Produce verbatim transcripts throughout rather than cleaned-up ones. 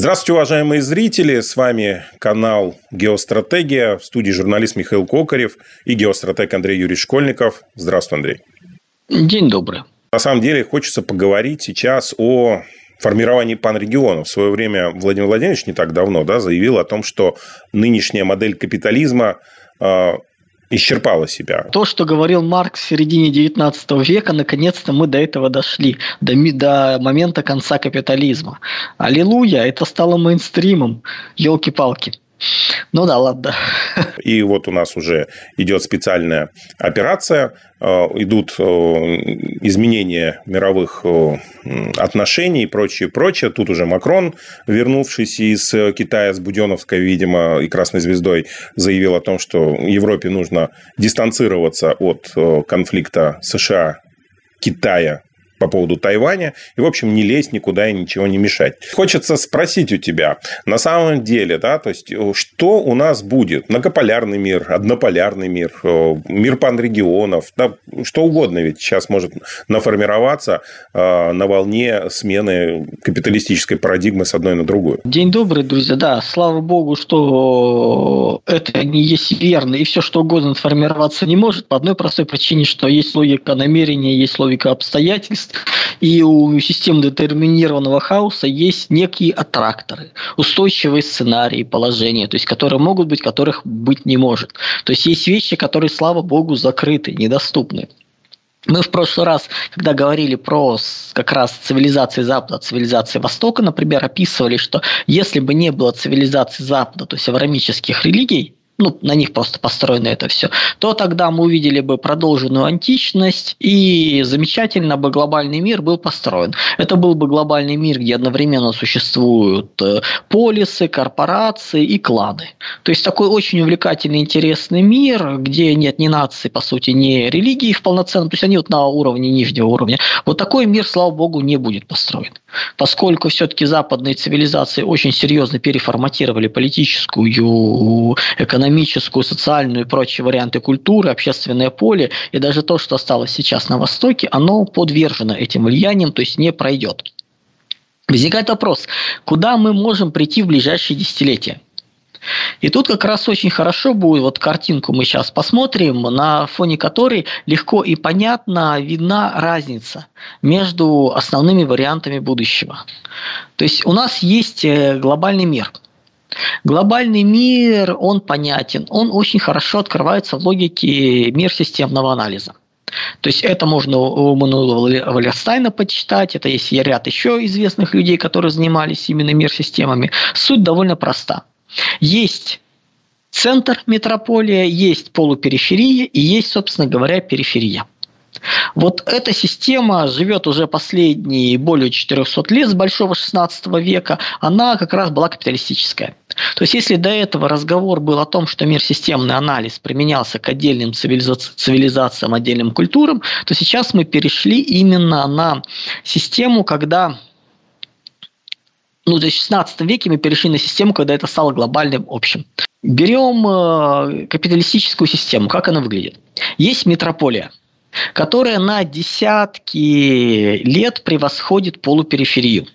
Здравствуйте, уважаемые зрители! С вами канал «Геостратегия». В студии журналист Михаил Кокорев и геостратег Андрей Юрьевич Школьников. Здравствуй, Андрей. День добрый. На самом деле, хочется поговорить сейчас о формировании панрегионов. В свое время Владимир Владимирович не так давно да, заявил о том, что нынешняя модель капитализма э, исчерпала себя. То, что говорил Маркс в середине девятнадцатого века, наконец-то мы до этого дошли, до, до момента конца капитализма. Аллилуйя, это стало мейнстримом, елки-палки. Ну да, ладно. И вот у нас уже идет специальная операция, идут изменения мировых отношений и прочее, прочее. Тут уже Макрон, вернувшись из Китая с Буденовской, видимо, и Красной Звездой, заявил о том, что Европе нужно дистанцироваться от конфликта США, Китая по поводу Тайваня, и, в общем, не лезть никуда и ничего не мешать. Хочется спросить у тебя, на самом деле, да, то есть, что у нас будет? Многополярный мир, однополярный мир, мир панрегионов, да, что угодно ведь сейчас может наформироваться на волне смены капиталистической парадигмы с одной на другую. День добрый, друзья, да, слава богу, что это не есть верно, и все, что угодно формироваться не может, по одной простой причине, что есть логика намерения, есть логика обстоятельств, и у систем детерминированного хаоса есть некие аттракторы, устойчивые сценарии, положения, то есть которые могут быть, которых быть не может. То есть есть вещи, которые, слава богу, закрыты, недоступны. Мы в прошлый раз, когда говорили про как раз цивилизации Запада, цивилизации Востока, например, описывали, что если бы не было цивилизации Запада, то есть авраамических религий, ну, на них просто построено это все, то тогда мы увидели бы продолженную античность, и замечательно бы глобальный мир был построен. Это был бы глобальный мир, где одновременно существуют полисы, корпорации и кланы. То есть такой очень увлекательный, интересный мир, где нет ни нации, по сути, ни религии в полноценном, то есть они вот на уровне нижнего уровня. Вот такой мир, слава богу, не будет построен, поскольку все-таки западные цивилизации очень серьезно переформатировали политическую, экономическую, экономическую, социальную и прочие варианты культуры, общественное поле, и даже то, что осталось сейчас на Востоке, оно подвержено этим влияниям, то есть не пройдет. Возникает вопрос, куда мы можем прийти в ближайшие десятилетия? И тут как раз очень хорошо будет, вот картинку мы сейчас посмотрим, на фоне которой легко и понятно видна разница между основными вариантами будущего. То есть у нас есть глобальный мир. Глобальный мир, он понятен, он очень хорошо открывается в логике мир системного анализа. То есть это можно у Мануэла Валлерстайна почитать, это есть ряд еще известных людей, которые занимались именно мир-системами. Суть довольно проста. Есть центр, метрополия, есть полупериферия и есть, собственно говоря, периферия. Вот эта система живет уже последние более четырёхсот лет, с большого шестнадцатого века, она как раз была капиталистическая. То есть, если до этого разговор был о том, что мир-системный анализ применялся к отдельным цивилизаци- цивилизациям, отдельным культурам, то сейчас мы перешли именно на систему, когда... Ну, в шестнадцатом веке мы перешли на систему, когда это стало глобальным общим. Берем капиталистическую систему, как она выглядит. Есть метрополия, которая на десятки лет превосходит полупериферию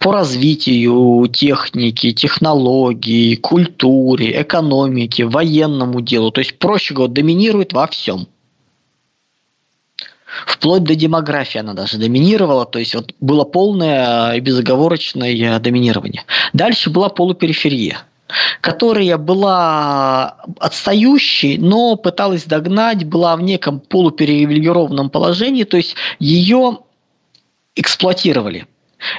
по развитию техники, технологий, культуре, экономике, военному делу. То есть, проще говоря, доминирует во всем. Вплоть до демографии она даже доминировала, то есть вот было полное и безоговорочное доминирование. Дальше была полупериферия, которая была отстающей, но пыталась догнать, была в неком полуперевилированном положении, то есть ее эксплуатировали.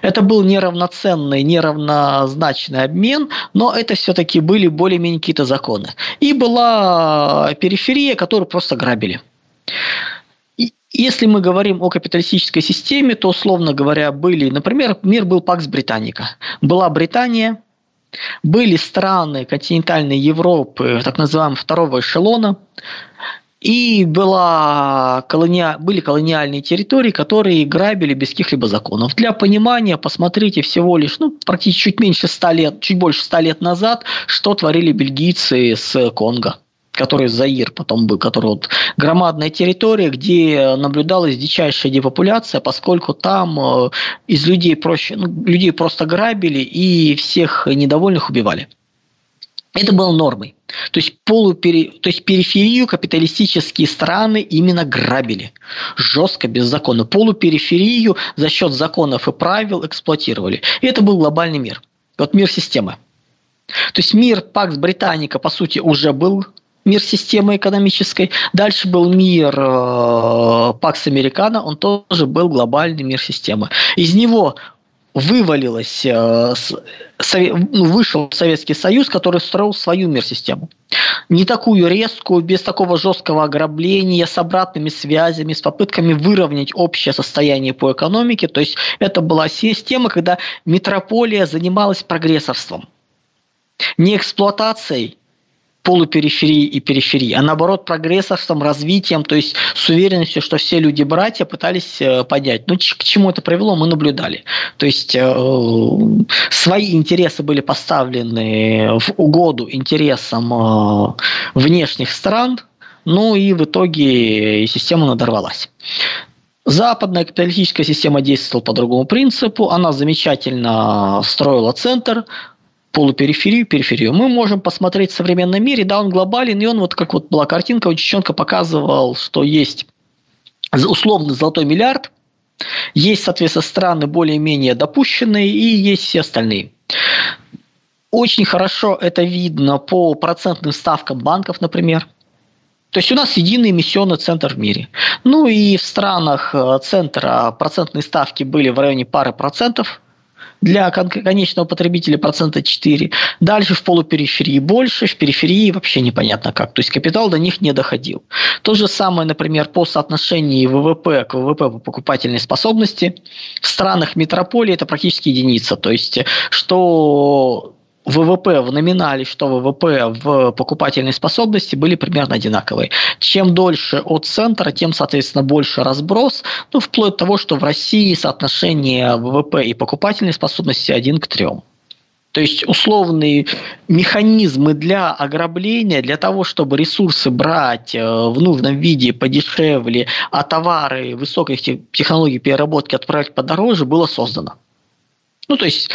Это был неравноценный, неравнозначный обмен, но это все-таки были более-менее какие-то законы. И была периферия, которую просто грабили. Если мы говорим о капиталистической системе, то, условно говоря, были, например, мир был Пакс Британика. Была Британия, были страны континентальной Европы, так называемого второго эшелона, и была колония... были колониальные территории, которые грабили без каких-либо законов. Для понимания, посмотрите всего лишь, ну, практически чуть меньше ста лет, чуть больше ста лет назад, что творили бельгийцы с Конго, который Заир потом был, который вот громадная территория, где наблюдалась дичайшая депопуляция, поскольку там из людей проще, ну, людей просто грабили и всех недовольных убивали. Это было нормой. То есть, полупере... То есть периферию капиталистические страны именно грабили. Жестко, без закона. Полупериферию за счет законов и правил эксплуатировали. И это был глобальный мир. Вот мир системы. То есть мир Пакс Британика, по сути, уже был мир системы экономической. Дальше был мир э, Пакс Американа, он тоже был глобальный мир системы. Из него вывалилось, э, сове, вышел Советский Союз, который строил свою мир-систему. Не такую резкую, без такого жесткого ограбления, с обратными связями, с попытками выровнять общее состояние по экономике. То есть это была система, когда метрополия занималась прогрессорством. Не эксплуатацией полупериферии и периферии, а наоборот прогрессорством, развитием, то есть с уверенностью, что все люди-братья пытались поднять. Ну, к чему это привело, мы наблюдали. То есть э, свои интересы были поставлены в угоду интересам э, внешних стран, ну и в итоге система надорвалась. Западная капиталистическая система действовала по другому принципу, она замечательно строила центр, полупериферию, периферию. Мы можем посмотреть в современном мире, да, он глобален, и он, вот как вот была картинка, вот Чиченко показывал, что есть условный золотой миллиард, есть, соответственно, страны более-менее допущенные, и есть все остальные. Очень хорошо это видно по процентным ставкам банков, например. То есть у нас единый эмиссионный центр в мире. Ну и в странах центра процентные ставки были в районе пары процентов, для конечного потребителя процента четыре. Дальше в полупериферии больше, в периферии вообще непонятно как. То есть капитал до них не доходил. То же самое, например, по соотношению ВВП к ВВП по покупательной способности. В странах метрополии это практически единица. То есть что ВВП в номинале, что ВВП в покупательной способности были примерно одинаковые. Чем дольше от центра, тем, соответственно, больше разброс, ну, вплоть до того, что в России соотношение ВВП и покупательной способности один к трём. То есть условные механизмы для ограбления, для того, чтобы ресурсы брать в нужном виде подешевле, а товары высокой технологии переработки отправлять подороже, было создано. Ну, то есть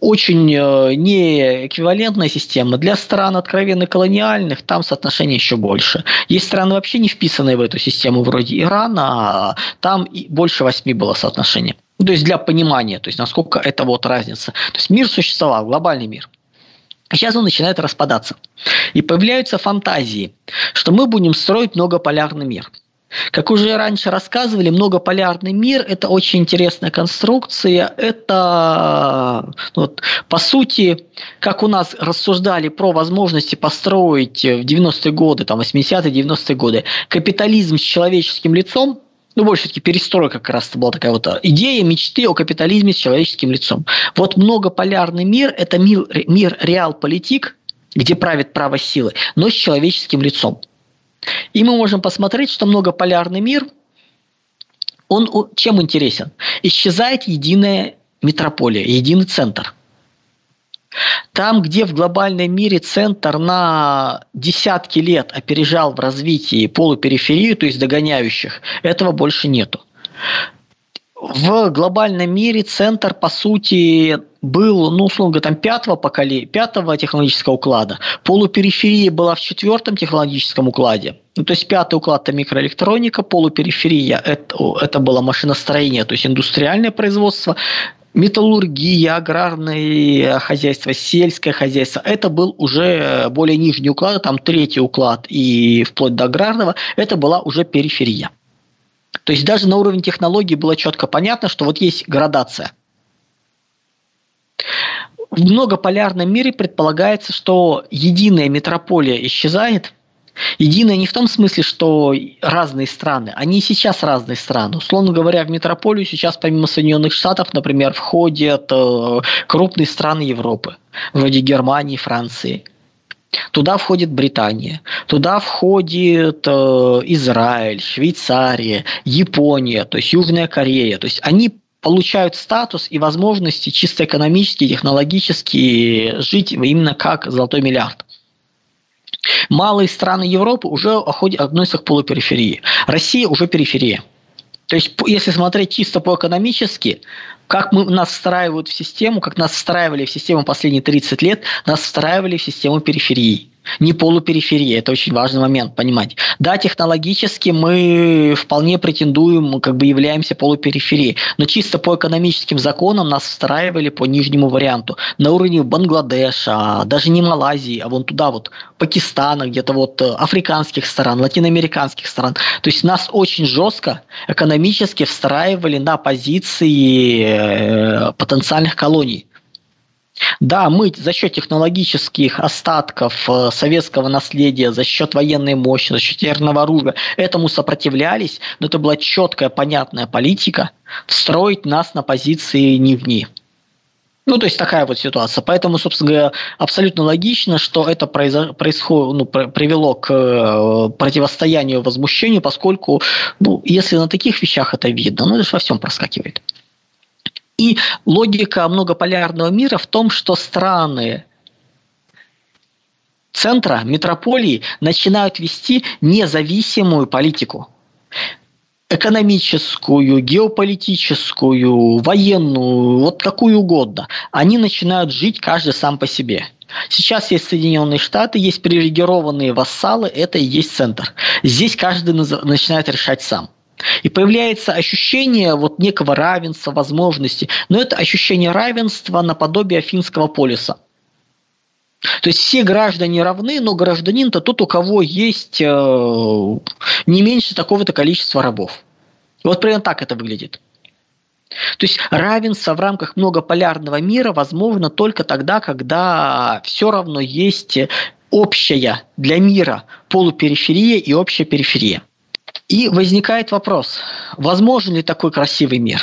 очень неэквивалентная система. Для стран откровенно колониальных там соотношение еще больше. Есть страны, вообще не вписанные в эту систему, вроде Ирана, там больше восьми было соотношение. То есть для понимания, то есть насколько это вот разница. То есть мир существовал, глобальный мир. Сейчас он начинает распадаться. И появляются фантазии, что мы будем строить многополярный мир. Как уже раньше рассказывали, многополярный мир – это очень интересная конструкция. Это, вот, по сути, как у нас рассуждали про возможности построить в девяностые годы, там, восьмидесятые, девяностые годы, капитализм с человеческим лицом. Ну, больше все-таки перестройка как раз была такая вот идея мечты о капитализме с человеческим лицом. Вот многополярный мир – это мир, мир реалполитик, где правит право силы, но с человеческим лицом. И мы можем посмотреть, что многополярный мир, он чем интересен? Исчезает единая метрополия, единый центр. Там, где в глобальном мире центр на десятки лет опережал в развитии полупериферию, то есть догоняющих, этого больше нету. В глобальном мире центр, по сути, был, ну, условно говоря, там пятого поколения, пятого технологического уклада. Полупериферия была в четвертом технологическом укладе. Ну, то есть пятый уклад – это микроэлектроника, полупериферия это, – это было машиностроение, то есть индустриальное производство, металлургия, аграрное хозяйство, сельское хозяйство. Это был уже более нижний уклад, там третий уклад и вплоть до аграрного – это была уже периферия. То есть даже на уровне технологий было четко понятно, что вот есть градация. В многополярном мире предполагается, что единая метрополия исчезает. Единая не в том смысле, что разные страны. Они и сейчас разные страны. Условно говоря, в метрополию сейчас помимо Соединенных Штатов, например, входят э, крупные страны Европы, вроде Германии, Франции. Туда входит Британия, туда входит э, Израиль, Швейцария, Япония, то есть Южная Корея. То есть они получают статус и возможности чисто экономические, технологические жить именно как золотой миллиард. Малые страны Европы уже относятся к полупериферии. Россия уже периферия. То есть, если смотреть чисто по-экономически, как мы, нас встраивают в систему, как нас встраивали в систему последние тридцать лет, нас встраивали в систему периферии. Не полупериферии, это очень важный момент, понимать. Да, технологически мы вполне претендуем, как бы являемся полупериферией, но чисто по экономическим законам нас встраивали по нижнему варианту. На уровне Бангладеша, даже не Малайзии, а вон туда вот, Пакистана, где-то вот африканских стран, латиноамериканских стран. То есть нас очень жестко экономически встраивали на позиции потенциальных колоний. Да, мы за счет технологических остатков советского наследия, за счет военной мощи, за счет ядерного оружия этому сопротивлялись, но это была четкая, понятная политика встроить нас на позиции не в ней. Ну, то есть такая вот ситуация. Поэтому, собственно говоря, абсолютно логично, что это произошло, происход... ну, привело к противостоянию, возмущению, поскольку, ну, если на таких вещах это видно, ну, это же во всем проскакивает. И логика многополярного мира в том, что страны центра, метрополии начинают вести независимую политику. Экономическую, геополитическую, военную, вот какую угодно. Они начинают жить каждый сам по себе. Сейчас есть Соединенные Штаты, есть привилегированные вассалы, это и есть центр. Здесь каждый начинает решать сам. И появляется ощущение вот некого равенства, возможности. Но это ощущение равенства наподобие Афинского полиса. То есть все граждане равны, но гражданин-то тот, у кого есть э, не меньше такого-то количества рабов. Вот примерно так это выглядит. То есть равенство в рамках многополярного мира возможно только тогда, когда все равно есть общая для мира полупериферия и общая периферия. И возникает вопрос, возможен ли такой красивый мир?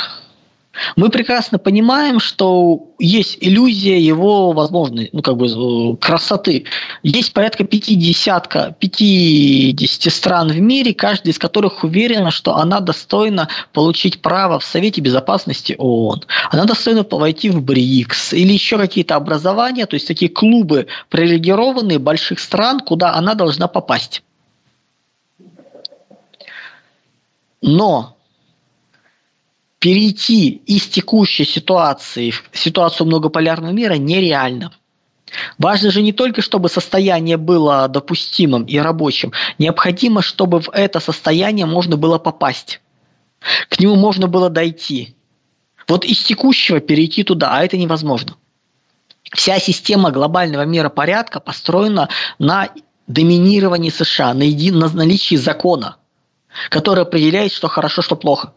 Мы прекрасно понимаем, что есть иллюзия его возможной, ну, как бы, красоты. Есть порядка пятидесяти стран в мире, каждая из которых уверена, что она достойна получить право в Совете Безопасности ООН. Она достойна войти в БРИКС или еще какие-то образования, то есть такие клубы привилегированные больших стран, куда она должна попасть. Но перейти из текущей ситуации в ситуацию многополярного мира нереально. Важно же не только, чтобы состояние было допустимым и рабочим. Необходимо, чтобы в это состояние можно было попасть. К нему можно было дойти. Вот из текущего перейти туда, а это невозможно. Вся система глобального миропорядка построена на доминировании США, на, еди... на наличии закона, который определяет, что хорошо, что плохо.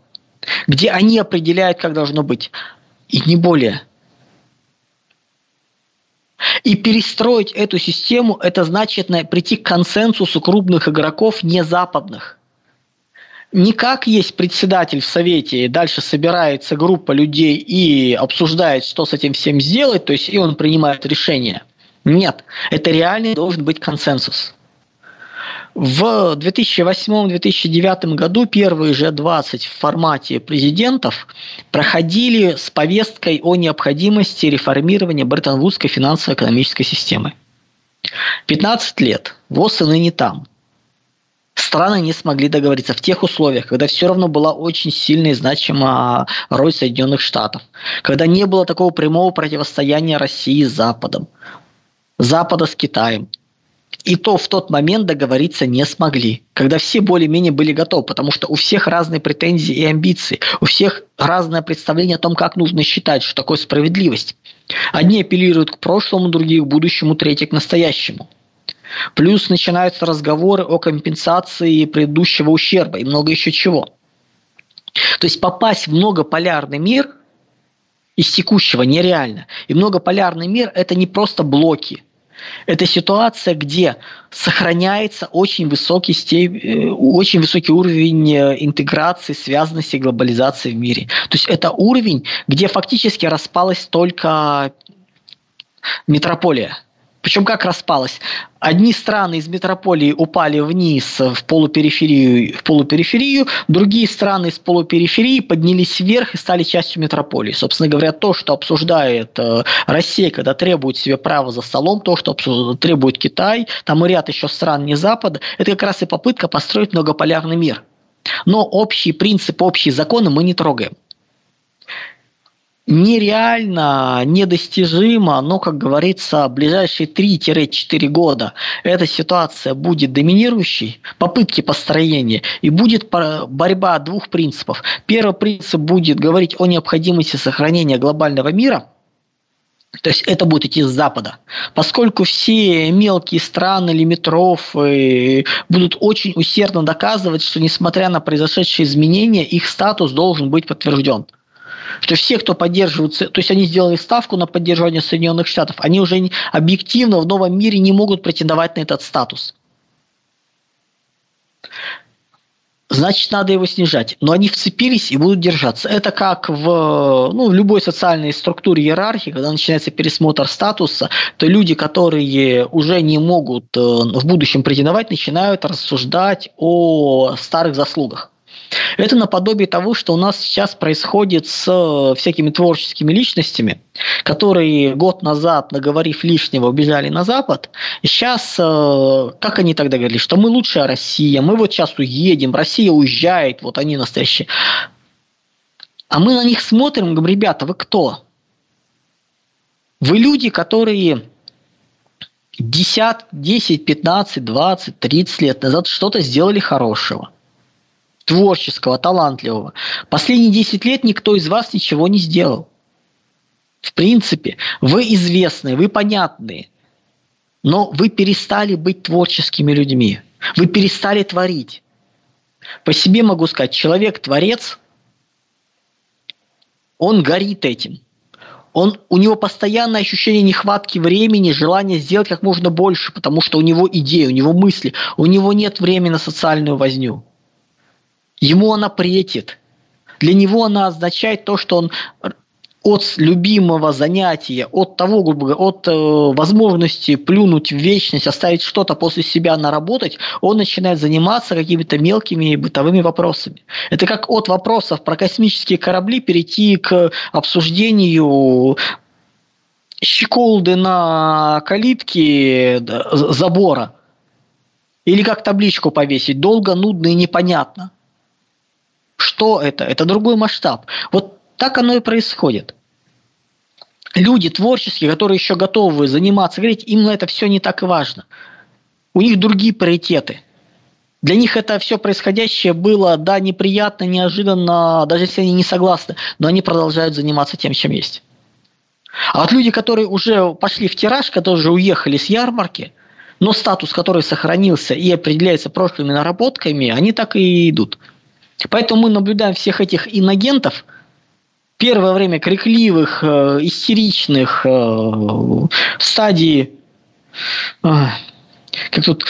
Где они определяют, как должно быть. И не более. И перестроить эту систему, это значит прийти к консенсусу крупных игроков, не западных. Не как есть председатель в Совете, и дальше собирается группа людей и обсуждает, что с этим всем сделать, то есть и он принимает решение. Нет, это реально должен быть консенсус. В две тысячи восьмом — две тысячи девятом году первые джи двадцать в формате президентов проходили с повесткой о необходимости реформирования Бреттон-Вудской финансово-экономической системы. пятнадцать лет. ВОЗ и ныне там. Страны не смогли договориться в тех условиях, когда все равно была очень сильная и значима роль Соединенных Штатов. Когда не было такого прямого противостояния России с Западом. Запада с Китаем. И то в тот момент договориться не смогли, когда все более-менее были готовы, потому что у всех разные претензии и амбиции, у всех разное представление о том, как нужно считать, что такое справедливость. Одни апеллируют к прошлому, другие к будущему, третьи к настоящему. Плюс начинаются разговоры о компенсации предыдущего ущерба и много еще чего. То есть попасть в многополярный мир из текущего нереально. И многополярный мир – это не просто блоки. Это ситуация, где сохраняется очень высокий, степ... очень высокий уровень интеграции, связанности и глобализации в мире. То есть это уровень, где фактически распалась только метрополия. Причем как распалась? Одни страны из метрополии упали вниз в полупериферию, в полупериферию, другие страны из полупериферии поднялись вверх и стали частью метрополии. Собственно говоря, то, что обсуждает Россия, когда требует себе права за столом, то, что требует Китай, там и ряд еще стран не Запада, это как раз и попытка построить многополярный мир. Но общие принципы, общие законы мы не трогаем. Нереально, недостижимо, но, как говорится, ближайшие три-четыре года эта ситуация будет доминирующей, попытки построения, и будет борьба двух принципов. Первый принцип будет говорить о необходимости сохранения глобального мира. То есть это будет идти с Запада. Поскольку все мелкие страны, лимитрофы будут очень усердно доказывать, что несмотря на произошедшие изменения, их статус должен быть подтвержден. Что все, кто поддерживают, то есть они сделали ставку на поддержание Соединенных Штатов, они уже объективно в новом мире не могут претендовать на этот статус. Значит, надо его снижать. Но они вцепились и будут держаться. Это как в, ну, в любой социальной структуре иерархии, когда начинается пересмотр статуса, то люди, которые уже не могут в будущем претендовать, начинают рассуждать о старых заслугах. Это наподобие того, что у нас сейчас происходит с всякими творческими личностями, которые год назад, наговорив лишнего, убежали на Запад. И сейчас, как они тогда говорили, что мы лучшая Россия, мы вот сейчас уедем, Россия уезжает, вот они настоящие. А мы на них смотрим и говорим: ребята, вы кто? Вы люди, которые десять, пятнадцать, двадцать, тридцать лет назад что-то сделали хорошего, творческого, талантливого. Последние десять лет никто из вас ничего не сделал. В принципе, вы известные, вы понятные, но вы перестали быть творческими людьми. Вы перестали творить. По себе могу сказать, человек-творец, он горит этим. Он, у него постоянное ощущение нехватки времени, желание сделать как можно больше, потому что у него идеи, у него мысли, у него нет времени на социальную возню. Ему она претит. Для него она означает то, что он от любимого занятия, от того, грубо говоря, от э, возможности плюнуть в вечность, оставить что-то после себя, наработать, он начинает заниматься какими-то мелкими бытовыми вопросами. Это как от вопросов про космические корабли перейти к обсуждению щеколды на калитке забора. Или как табличку повесить. Долго, нудно и непонятно. Что это? Это другой масштаб. Вот так оно и происходит. Люди творческие, которые еще готовы заниматься, говорить, им это все не так важно. У них другие приоритеты. Для них это все происходящее было, да, неприятно, неожиданно, даже если они не согласны, но они продолжают заниматься тем, чем есть. А вот люди, которые уже пошли в тираж, которые уже уехали с ярмарки, но статус, который сохранился и определяется прошлыми наработками, они так и идут. Поэтому мы наблюдаем всех этих инагентов, первое время крикливых, э, истеричных, э, в стадии, э, как тут,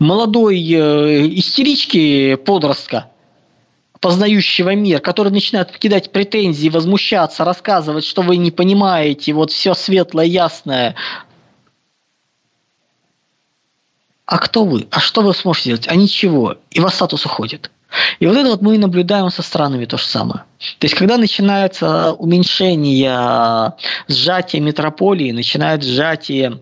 молодой э, истерички подростка, познающего мир, который начинает кидать претензии, возмущаться, рассказывать, что вы не понимаете, вот все светлое, ясное. А кто вы? А что вы сможете сделать? А ничего. И ваш статус уходит. И вот это вот мы и наблюдаем со странами то же самое. То есть, когда начинается уменьшение, сжатие метрополии, начинает сжатие,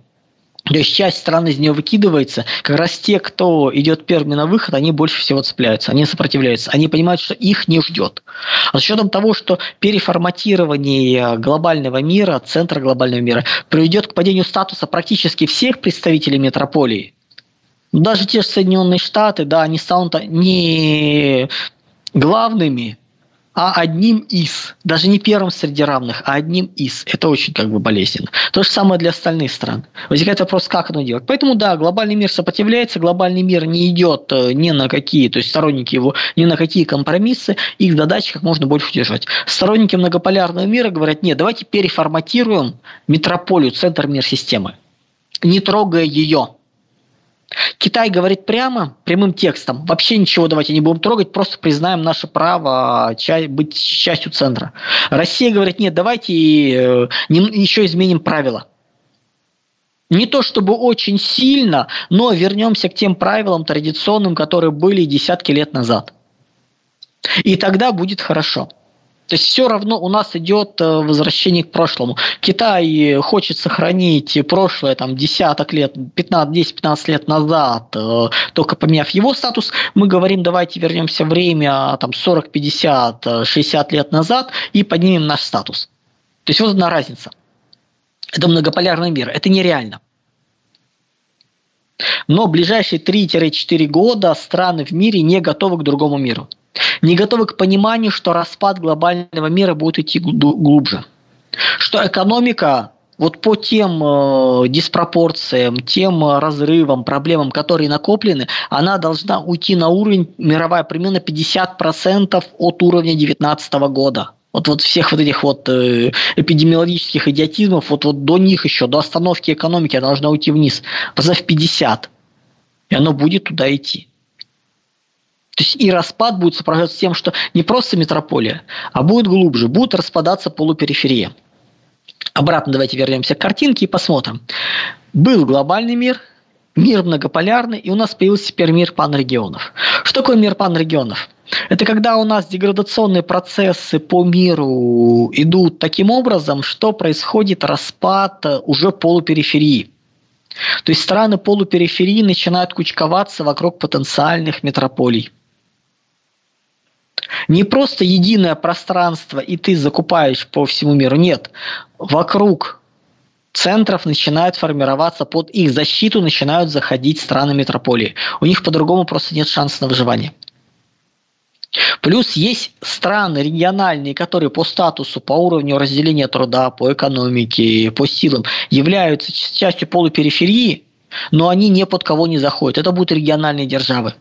то есть часть страны из нее выкидывается, как раз те, кто идет первыми на выход, они больше всего цепляются, они сопротивляются, они понимают, что их не ждет. А с учетом того, что переформатирование глобального мира, центра глобального мира, приведет к падению статуса практически всех представителей метрополии, даже те же Соединенные Штаты, да, они станут не главными, а одним из, даже не первым среди равных, а одним из. Это очень как бы болезненно. То же самое для остальных стран. Возникает вопрос, как оно делать. Поэтому, да, глобальный мир сопротивляется, глобальный мир не идет ни на какие, то есть сторонники его ни на какие компромиссы, их задача как можно больше удержать. Сторонники многополярного мира говорят: нет, давайте переформатируем метрополию, центр мир-системы, не трогая ее. Китай говорит прямо, прямым текстом, вообще ничего давайте не будем трогать, просто признаем наше право быть частью центра. Россия говорит, нет, давайте еще изменим правила. Не то чтобы очень сильно, но вернемся к тем правилам традиционным, которые были десятки лет назад. И тогда будет хорошо. То есть все равно у нас идет возвращение к прошлому. Китай хочет сохранить прошлое там, десяток лет, десять-пятнадцать лет назад, только поменяв его статус. Мы говорим, давайте вернемся в время там, сорок, пятьдесят, шестьдесят лет назад и поднимем наш статус. То есть вот одна разница. Это многополярный мир. Это нереально. Но в ближайшие три-четыре года страны в мире не готовы к другому миру. Не готовы к пониманию, что распад глобального мира будет идти глубже. Что экономика вот по тем э, диспропорциям, тем разрывам, проблемам, которые накоплены, она должна уйти на уровень мировая примерно пятьдесят процентов от уровня две тысячи девятнадцатого года. Вот, вот всех вот этих вот э, эпидемиологических идиотизмов, вот, вот до них еще, до остановки экономики она должна уйти вниз. Позав пятьдесят. И она будет туда идти. То есть и распад будет сопровождаться тем, что не просто метрополия, а будет глубже, будет распадаться полупериферия. Обратно давайте вернемся к картинке и посмотрим. Был глобальный мир, мир многополярный, и у нас появился теперь мир панрегионов. Что такое мир панрегионов? Это когда у нас деградационные процессы по миру идут таким образом, что происходит распад уже полупериферии. То есть страны полупериферии начинают кучковаться вокруг потенциальных метрополий. Не просто единое пространство, и ты закупаешь по всему миру. Нет. Вокруг центров начинают формироваться, под их защиту начинают заходить страны метрополии. У них по-другому просто нет шанса на выживание. Плюс есть страны региональные, которые по статусу, по уровню разделения труда, по экономике, по силам являются частью полупериферии, но они ни под кого не заходят. Это будут региональные державы.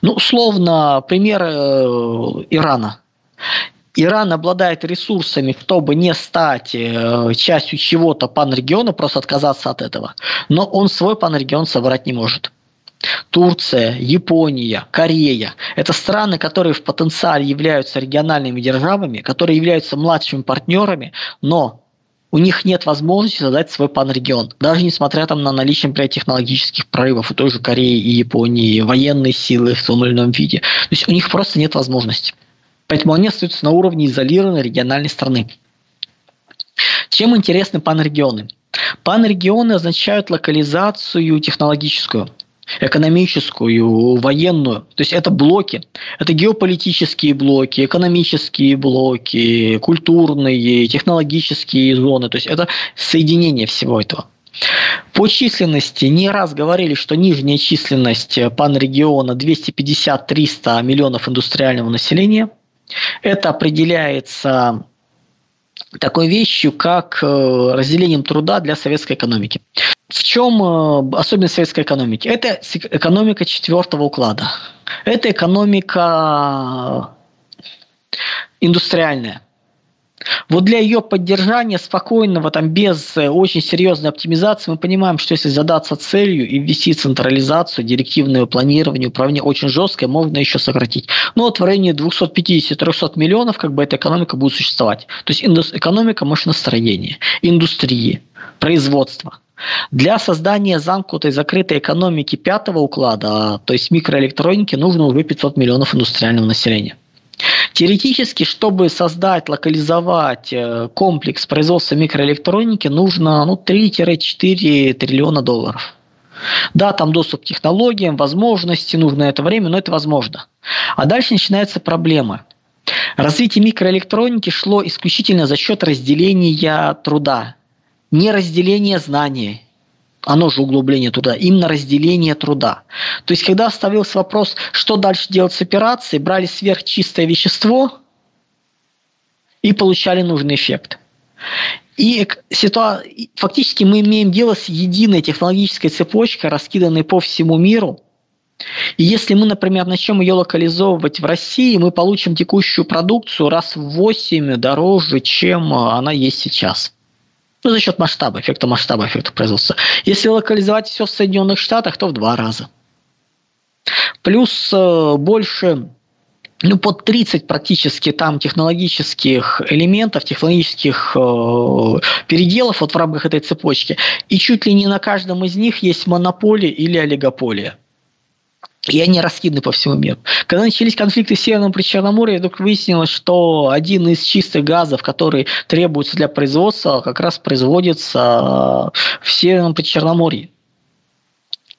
Ну, условно, пример Ирана. Иран обладает ресурсами, чтобы не стать частью чего-то панрегиона, просто отказаться от этого. Но он свой панрегион собрать не может. Турция, Япония, Корея – это страны, которые в потенциале являются региональными державами, которые являются младшими партнерами, но у них нет возможности создать свой панрегион, даже несмотря там, на наличие технологических прорывов у той же Кореи и Японии, военные силы в том или ином виде. То есть у них просто нет возможности. Поэтому они остаются на уровне изолированной региональной страны. Чем интересны панрегионы? Панрегионы означают локализацию технологическую, экономическую, военную. То есть это блоки. Это геополитические блоки, экономические блоки, культурные, технологические зоны. То есть это соединение всего этого. По численности не раз говорили, что нижняя численность панрегиона двести пятьдесят — триста миллионов индустриального населения. Это определяется такой вещью, как разделением труда для советской экономики. В чем особенность советской экономики? Это экономика четвертого уклада. Это экономика индустриальная. Вот для ее поддержания спокойного, там, без очень серьезной оптимизации, мы понимаем, что если задаться целью и ввести централизацию, директивное планирование, управление очень жесткое, можно еще сократить. Но вот в районе двухсот пятидесяти — трёхсот миллионов как бы эта экономика будет существовать. То есть экономика машиностроения, индустрии, производства. Для создания замкнутой закрытой экономики пятого уклада, то есть микроэлектроники, нужно уже пятьсот миллионов индустриального населения. Теоретически, чтобы создать, локализовать комплекс производства микроэлектроники, нужно ну, три-четыре триллиона долларов. Да, там доступ к технологиям, возможности, нужно это время, но это возможно. А дальше начинается проблема. Развитие микроэлектроники шло исключительно за счет разделения труда. Не разделение знаний, оно же углубление труда, именно разделение труда. То есть, когда ставился вопрос, что дальше делать с операцией, брали сверхчистое вещество и получали нужный эффект. И ситуа... фактически мы имеем дело с единой технологической цепочкой, раскиданной по всему миру. И если мы, например, начнем ее локализовывать в России, мы получим текущую продукцию раз в восемь дороже, чем она есть сейчас. Ну, за счет масштаба, эффекта масштаба, эффекта производства. Если локализовать все в Соединенных Штатах, то в два раза. Плюс э, больше... Ну, под тридцать практически там технологических элементов, технологических э, переделов вот в рамках этой цепочки. И чуть ли не на каждом из них есть монополия или олигополия. И они раскиданы по всему миру. Когда начались конфликты в Северном Причерноморье, вдруг выяснилось, что один из чистых газов, который требуется для производства, как раз производится в Северном Причерноморье.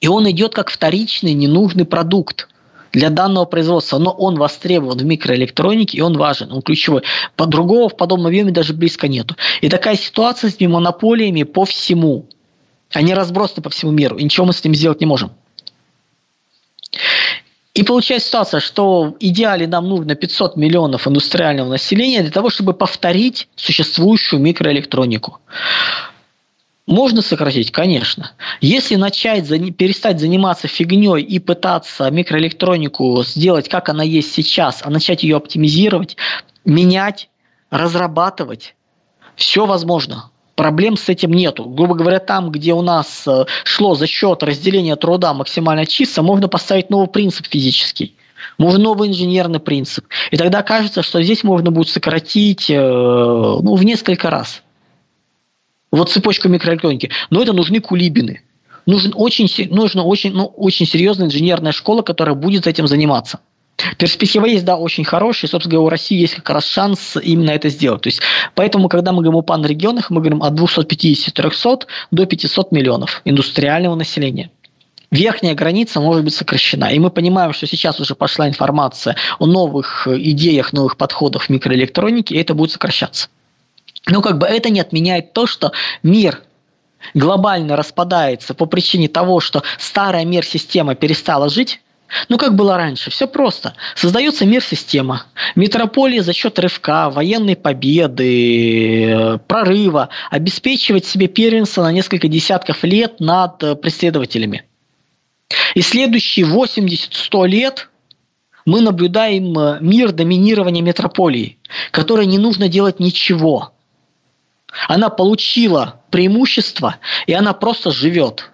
И он идет как вторичный ненужный продукт для данного производства, но он востребован в микроэлектронике, и он важен, он ключевой. По-другому в подобном объеме даже близко нету. И такая ситуация с этими монополиями по всему. Они разбросаны по всему миру, и ничего мы с ним сделать не можем. И получается ситуация, что в идеале нам нужно пятьсот миллионов индустриального населения для того, чтобы повторить существующую микроэлектронику. Можно сократить, конечно. Если начать перестать заниматься фигней и пытаться микроэлектронику сделать, как она есть сейчас, а начать ее оптимизировать, менять, разрабатывать, все возможно. Проблем с этим нету. Грубо говоря, там, где у нас шло за счет разделения труда максимально чисто, можно поставить новый принцип физический. Можно новый инженерный принцип. И тогда кажется, что здесь можно будет сократить ну, в несколько раз. Вот цепочку микроэлектроники. Но это нужны кулибины. Нужен очень, нужна очень, ну, очень серьезная инженерная школа, которая будет этим заниматься. Перспектива есть, да, очень хорошая. Собственно говоря, у России есть как раз шанс именно это сделать. То есть, поэтому, когда мы говорим о панрегионах, мы говорим от двухсот пятидесяти - трёхсот до пятисот миллионов индустриального населения. Верхняя граница может быть сокращена. И мы понимаем, что сейчас уже пошла информация о новых идеях, новых подходах в микроэлектронике, и это будет сокращаться. Но как бы это не отменяет то, что мир глобально распадается по причине того, что старая мир-система перестала жить. Ну, как было раньше, все просто. Создается мир-система. Метрополия за счет рывка, военной победы, прорыва обеспечивает себе первенство на несколько десятков лет над преследователями. И следующие восемьдесят - сто лет мы наблюдаем мир доминирования метрополии, которой не нужно делать ничего. Она получила преимущество, и она просто живет.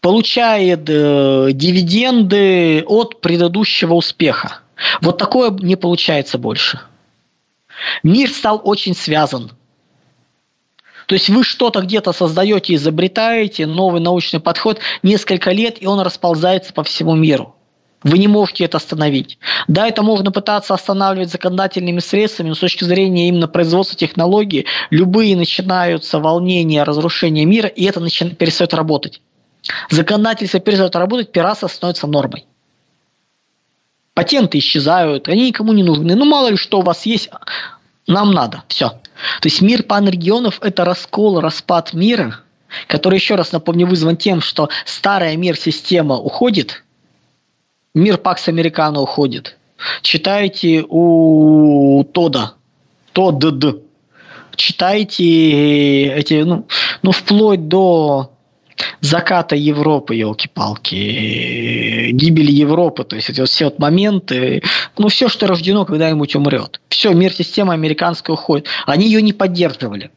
Получает э, дивиденды от предыдущего успеха. Вот такое не получается больше. Мир стал очень связан. То есть вы что-то где-то создаете, изобретаете, новый научный подход, несколько лет, и он расползается по всему миру. Вы не можете это остановить. Да, это можно пытаться останавливать законодательными средствами, но с точки зрения именно производства технологий, любые начинаются волнения, разрушения мира, и это начи- перестает работать. Законодательство перестает работать, пиратство становится нормой. Патенты исчезают, они никому не нужны. Ну, мало ли что у вас есть, нам надо. Все. То есть мир панрегионов – это раскол, распад мира, который, еще раз напомню, вызван тем, что старая мир-система уходит, мир Пакс Американа уходит. Читайте у Тодда. Тодд. Читайте эти, ну, ну, вплоть до заката Европы, елки-палки, гибели Европы, то есть эти вот все вот моменты, ну, все, что рождено, когда-нибудь умрет. Все, мир-система американская уходит. Они ее не поддерживали.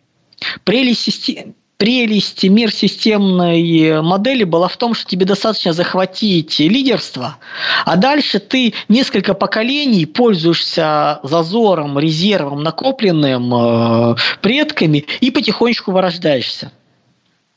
Прелесть системы. Прелесть мир-системной модели была в том, что тебе достаточно захватить лидерство, а дальше ты несколько поколений пользуешься зазором, резервом, накопленным э, предками и потихонечку вырождаешься.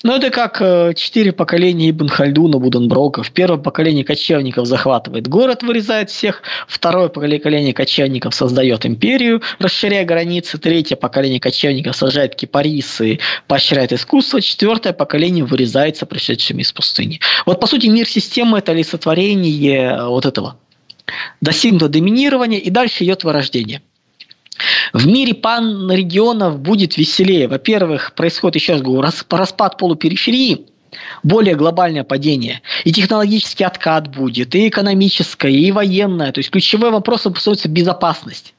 Ну, это как четыре поколения Ибн Хальдуна, Буденброка. В первом поколении кочевников захватывает город, вырезает всех. Второе поколение кочевников создает империю, расширяя границы. Третье поколение кочевников сажает кипарисы, поощряет искусство. Четвертое поколение вырезается пришедшими из пустыни. Вот, по сути, мир-система – это олицетворение вот этого. Достигнуто доминирование, и дальше идет вырождение. В мире панрегионов будет веселее. Во-первых, происходит, еще раз говорю, распад полупериферии, более глобальное падение. И технологический откат будет, и экономическое, и военное. То есть ключевым вопросом становится безопасность.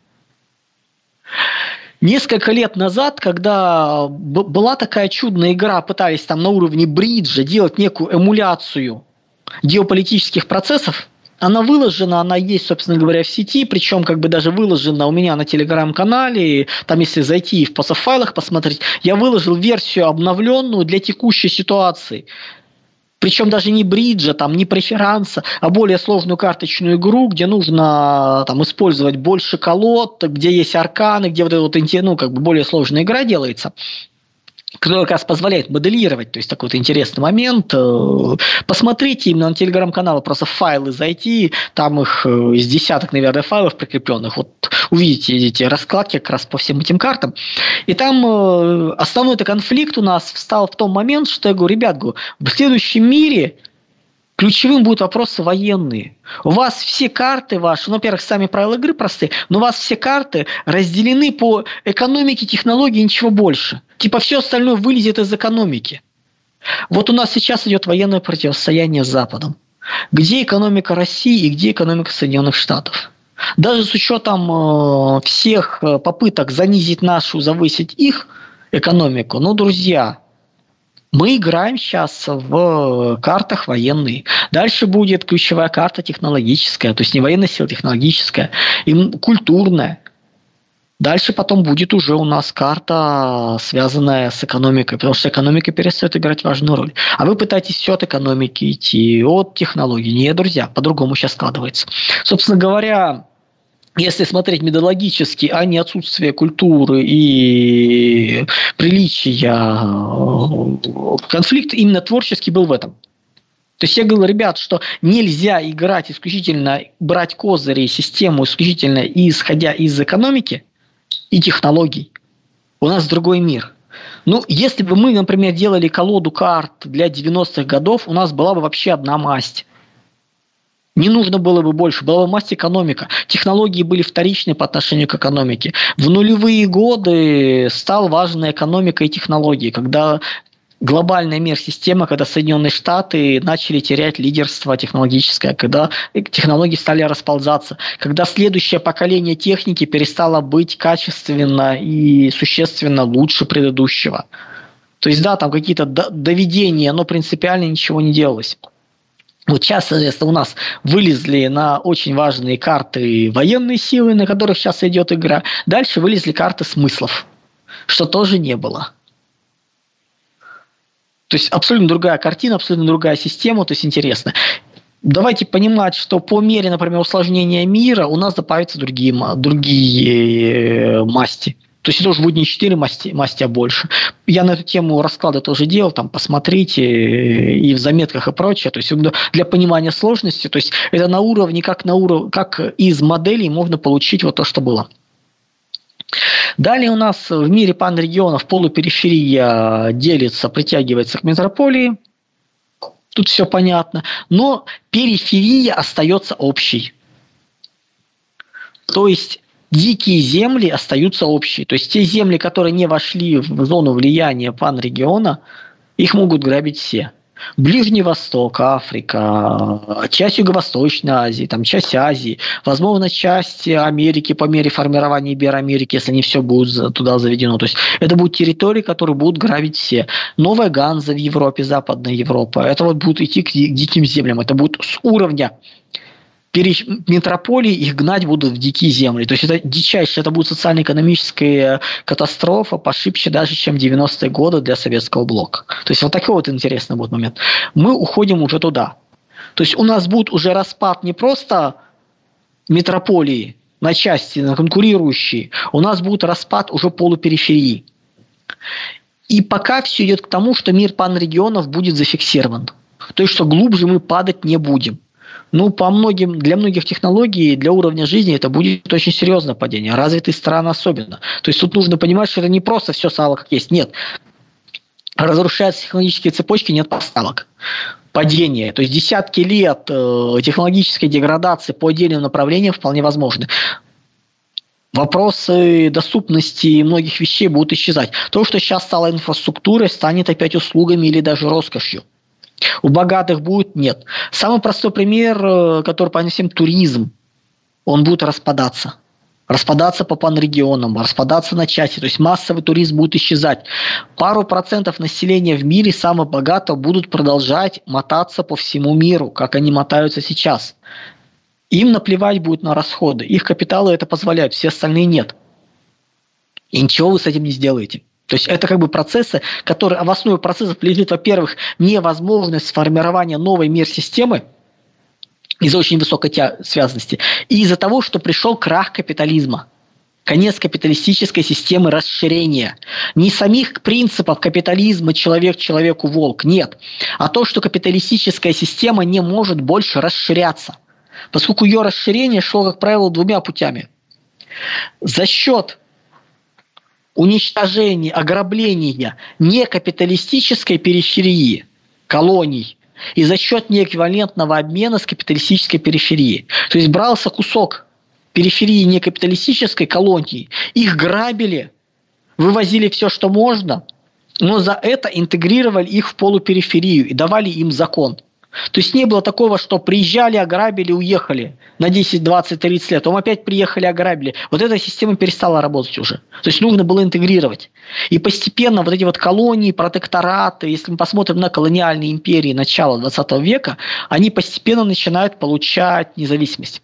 Несколько лет назад, когда была такая чудная игра, пытались там на уровне бриджа делать некую эмуляцию геополитических процессов, Она выложена, она есть, собственно говоря, в сети, причем как бы даже выложена у меня на телеграм-канале, там если зайти в пасофайлах посмотреть, я выложил версию обновленную для текущей ситуации. Причем даже не бриджа, там, не преферанса, а более сложную карточную игру, где нужно там, использовать больше колод, где есть арканы, где вот эта вот, ну, как бы более сложная игра делается. Который как раз позволяет моделировать, то есть такой вот интересный момент. Посмотрите именно на телеграм-канал, просто в файлы зайти, там их из десяток, наверное, файлов прикрепленных, вот увидите эти раскладки как раз по всем этим картам. И там основной-то конфликт у нас встал в том момент, что я говорю, ребят, говорю, в следующем мире ключевым будут вопросы военные. У вас все карты ваши, ну, во-первых, сами правила игры простые, но у вас все карты разделены по экономике, технологии, ничего больше. Типа все остальное вылезет из экономики. Вот у нас сейчас идет военное противостояние с Западом. Где экономика России и где экономика Соединенных Штатов? Даже с учетом всех попыток занизить нашу, завысить их экономику, ну, друзья... Мы играем сейчас в картах военные. Дальше будет ключевая карта технологическая, то есть не военная сила, технологическая, и культурная. Дальше потом будет уже у нас карта, связанная с экономикой, потому что экономика перестает играть важную роль. А вы пытаетесь все от экономики идти, от технологий. Нет, друзья, по-другому сейчас складывается. Собственно говоря... Если смотреть методологически, а не отсутствие культуры и приличия, конфликт именно творческий был в этом. То есть я говорил, ребят, что нельзя играть исключительно, брать козыри и систему исключительно исходя из экономики и технологий. У нас другой мир. Ну, если бы мы, например, делали колоду карт для девяностых годов, у нас была бы вообще одна масть. Не нужно было бы больше, была бы масть экономика. Технологии были вторичны по отношению к экономике. В нулевые годы стала важна экономика и технологии, когда глобальная мир-система, когда Соединенные Штаты начали терять лидерство технологическое, когда технологии стали расползаться, когда следующее поколение техники перестало быть качественно и существенно лучше предыдущего. То есть, да, там какие-то доведения, но принципиально ничего не делалось. Вот сейчас, соответственно, у нас вылезли на очень важные карты военные силы, на которых сейчас идет игра. Дальше вылезли карты смыслов, что тоже не было. То есть абсолютно другая картина, абсолютно другая система, то есть интересно. Давайте понимать, что по мере, например, усложнения мира у нас добавятся другие, другие масти. То есть это уже будет не четыре масти, масти, а больше. Я на эту тему расклады тоже делал, там посмотрите и в заметках и прочее. То есть для понимания сложности, то есть это на уровне, как, на уров... как из моделей можно получить вот то, что было. Далее у нас в мире панрегионов полупериферия делится, притягивается к метрополии. Тут все понятно. Но периферия остается общей. То есть... Дикие земли остаются общие. То есть те земли, которые не вошли в зону влияния панрегиона, их могут грабить все. Ближний Восток, Африка, часть Юго-Восточной Азии, там, часть Азии, возможно, часть Америки по мере формирования Ибероамерики, если не все будет туда заведено. То есть это будут территории, которые будут грабить все. Новая Ганза в Европе, Западная Европа. Это вот будут идти к диким землям. Это будет с уровня... метрополии их гнать будут в дикие земли. То есть это дичайшая, это будет социально-экономическая катастрофа, пошибче даже, чем девяностые годы для советского блока. То есть вот такой вот интересный будет момент. Мы уходим уже туда. То есть у нас будет уже распад не просто метрополии на части, на конкурирующие, у нас будет распад уже полупериферии. И пока все идет к тому, что мир панрегионов будет зафиксирован. То есть что глубже мы падать не будем. Ну, по многим, для многих технологий, для уровня жизни это будет очень серьезное падение, развитые страны особенно. То есть тут нужно понимать, что это не просто все стало как есть, нет. Разрушаются технологические цепочки, нет поставок. Падение, то есть десятки лет технологической деградации по отдельным направлениям вполне возможны. Вопросы доступности многих вещей будут исчезать. То, что сейчас стало инфраструктурой, станет опять услугами или даже роскошью. У богатых будет? Нет. Самый простой пример, который понятен всем, туризм. Он будет распадаться. Распадаться по панрегионам, распадаться на части. То есть массовый туризм будет исчезать. Пару процентов населения в мире, самого богатого, будут продолжать мотаться по всему миру, как они мотаются сейчас. Им наплевать будет на расходы, их капиталы это позволяют, все остальные нет. И ничего вы с этим не сделаете. То есть это как бы процессы, которые, в основе процессов лежит, во-первых, невозможность формирования новой мир-системы из-за очень высокой связности и из-за того, что пришел крах капитализма. Конец капиталистической системы расширения. Не самих принципов капитализма «человек человеку волк» нет, а то, что капиталистическая система не может больше расширяться, поскольку ее расширение шло, как правило, двумя путями. За счет уничтожения, ограбления некапиталистической периферии, колоний, и за счет неэквивалентного обмена с капиталистической периферии. То есть брался кусок периферии некапиталистической колонии, их грабили, вывозили все, что можно, но за это интегрировали их в полупериферию и давали им закон. То есть не было такого, что приезжали, ограбили, уехали на десять, двадцать, тридцать лет, потом опять приехали, ограбили. Вот эта система перестала работать уже. То есть нужно было интегрировать. И постепенно вот эти вот колонии, протектораты, если мы посмотрим на колониальные империи начала двадцатого века, они постепенно начинают получать независимость.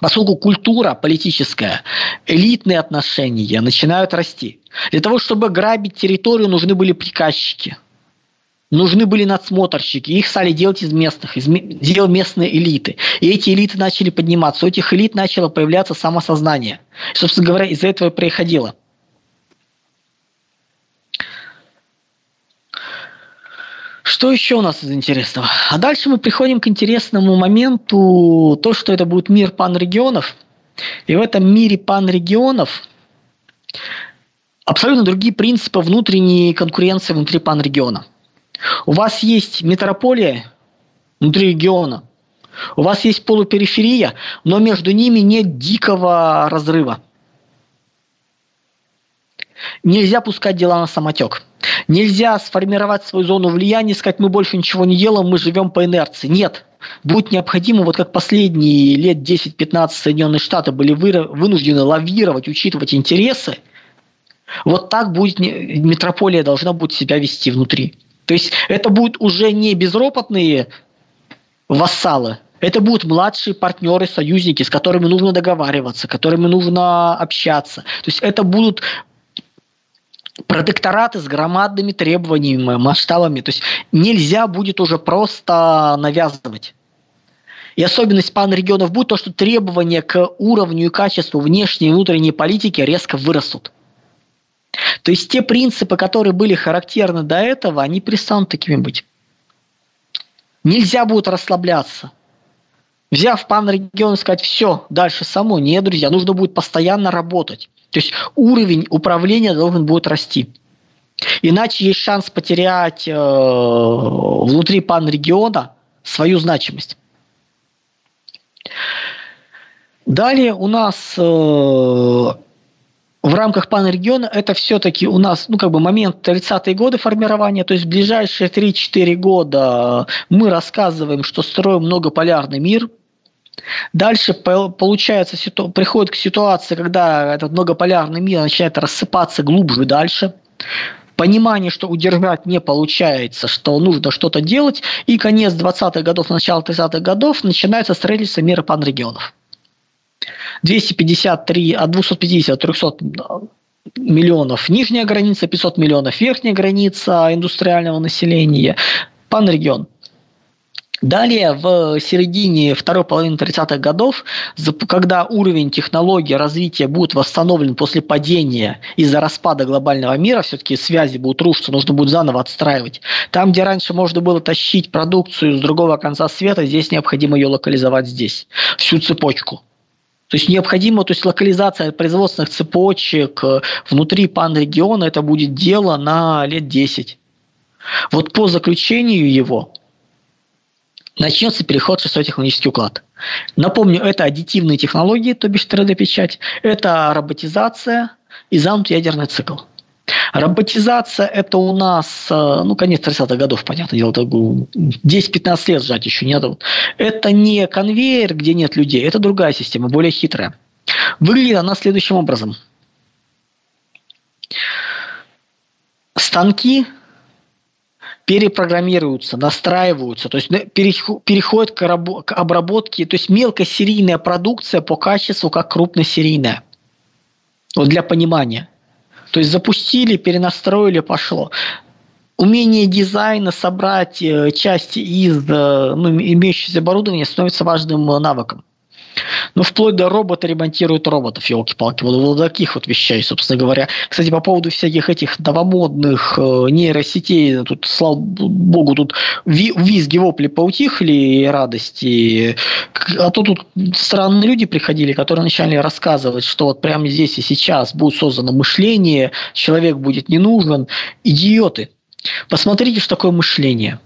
Поскольку культура политическая, элитные отношения начинают расти. Для того, чтобы грабить территорию, нужны были приказчики. Нужны были надсмотрщики, их стали делать из местных, из дел местной элиты. И эти элиты начали подниматься, у этих элит начало появляться самосознание. И, собственно говоря, из-за этого и происходило. Что еще у нас из интересного? А дальше мы приходим к интересному моменту, то, что это будет мир панрегионов. И в этом мире панрегионов абсолютно другие принципы внутренней конкуренции внутри панрегиона. У вас есть метрополия внутри региона, у вас есть полупериферия, но между ними нет дикого разрыва. Нельзя пускать дела на самотек. Нельзя сформировать свою зону влияния и сказать, мы больше ничего не делаем, мы живем по инерции. Нет. Будет необходимо, вот как последние лет десять-пятнадцать Соединенные Штаты были вынуждены лавировать, учитывать интересы, вот так будет метрополия должна будет себя вести внутри. То есть это будут уже не безропотные вассалы, это будут младшие партнеры, союзники, с которыми нужно договариваться, с которыми нужно общаться. То есть это будут протектораты с громадными требованиями, масштабами. То есть нельзя будет уже просто навязывать. И особенность панрегионов будет то, что требования к уровню и качеству внешней и внутренней политики резко вырастут. То есть те принципы, которые были характерны до этого, они перестанут такими быть. Нельзя будет расслабляться. Взяв панрегион, сказать, все, дальше само. Нет, друзья, нужно будет постоянно работать. То есть уровень управления должен будет расти. Иначе есть шанс потерять э, внутри панрегиона свою значимость. Далее у нас... Э, В рамках панрегиона это все-таки у нас, ну, как бы момент тридцатые годы формирования, то есть в ближайшие три-четыре года мы рассказываем, что строим многополярный мир. Дальше получается, приходит к ситуации, когда этот многополярный мир начинает рассыпаться глубже дальше. Понимание, что удержать не получается, что нужно что-то делать. И конец двадцатых годов, начало тридцатых годов начинается строительство мира панрегионов. двести пятьдесят три, от двухсот пятидесяти до трёхсот миллионов нижняя граница, пятьсот миллионов верхняя граница индустриального населения, панрегион. Далее, в середине второй половины тридцатых годов, когда уровень технологий развития будет восстановлен после падения из-за распада глобального мира, все-таки связи будут рушиться, нужно будет заново отстраивать. Там, где раньше можно было тащить продукцию с другого конца света, здесь необходимо ее локализовать здесь, всю цепочку. То есть необходимо, то есть локализация производственных цепочек внутри панрегиона, это будет дело на лет десять. Вот по заключению его начнется переход в шестой технологический уклад. Напомню, это аддитивные технологии, то бишь три дэ печать, это роботизация и замкнутый ядерный цикл. Роботизация – это у нас, ну, конец тридцатых годов, понятное дело, десять-пятнадцать лет ждать еще не надо. Это не конвейер, где нет людей, это другая система, более хитрая. Выглядит она следующим образом. Станки перепрограммируются, настраиваются, то есть переходят к обработке, то есть мелкосерийная продукция по качеству как крупносерийная. Вот для понимания. То есть запустили, перенастроили, пошло. Умение дизайна собрать части из ну, имеющегося оборудования становится важным навыком. Ну, вплоть до робота ремонтируют роботов, елки-палки. Вот, вот таких вот вещей, собственно говоря. Кстати, по поводу всяких этих новомодных э, нейросетей, тут, слава богу, тут ви- визги, вопли поутихли и радости. А то тут странные люди приходили, которые начали рассказывать, что вот прямо здесь и сейчас будет создано мышление, человек будет не нужен. Идиоты. Посмотрите, что такое мышление.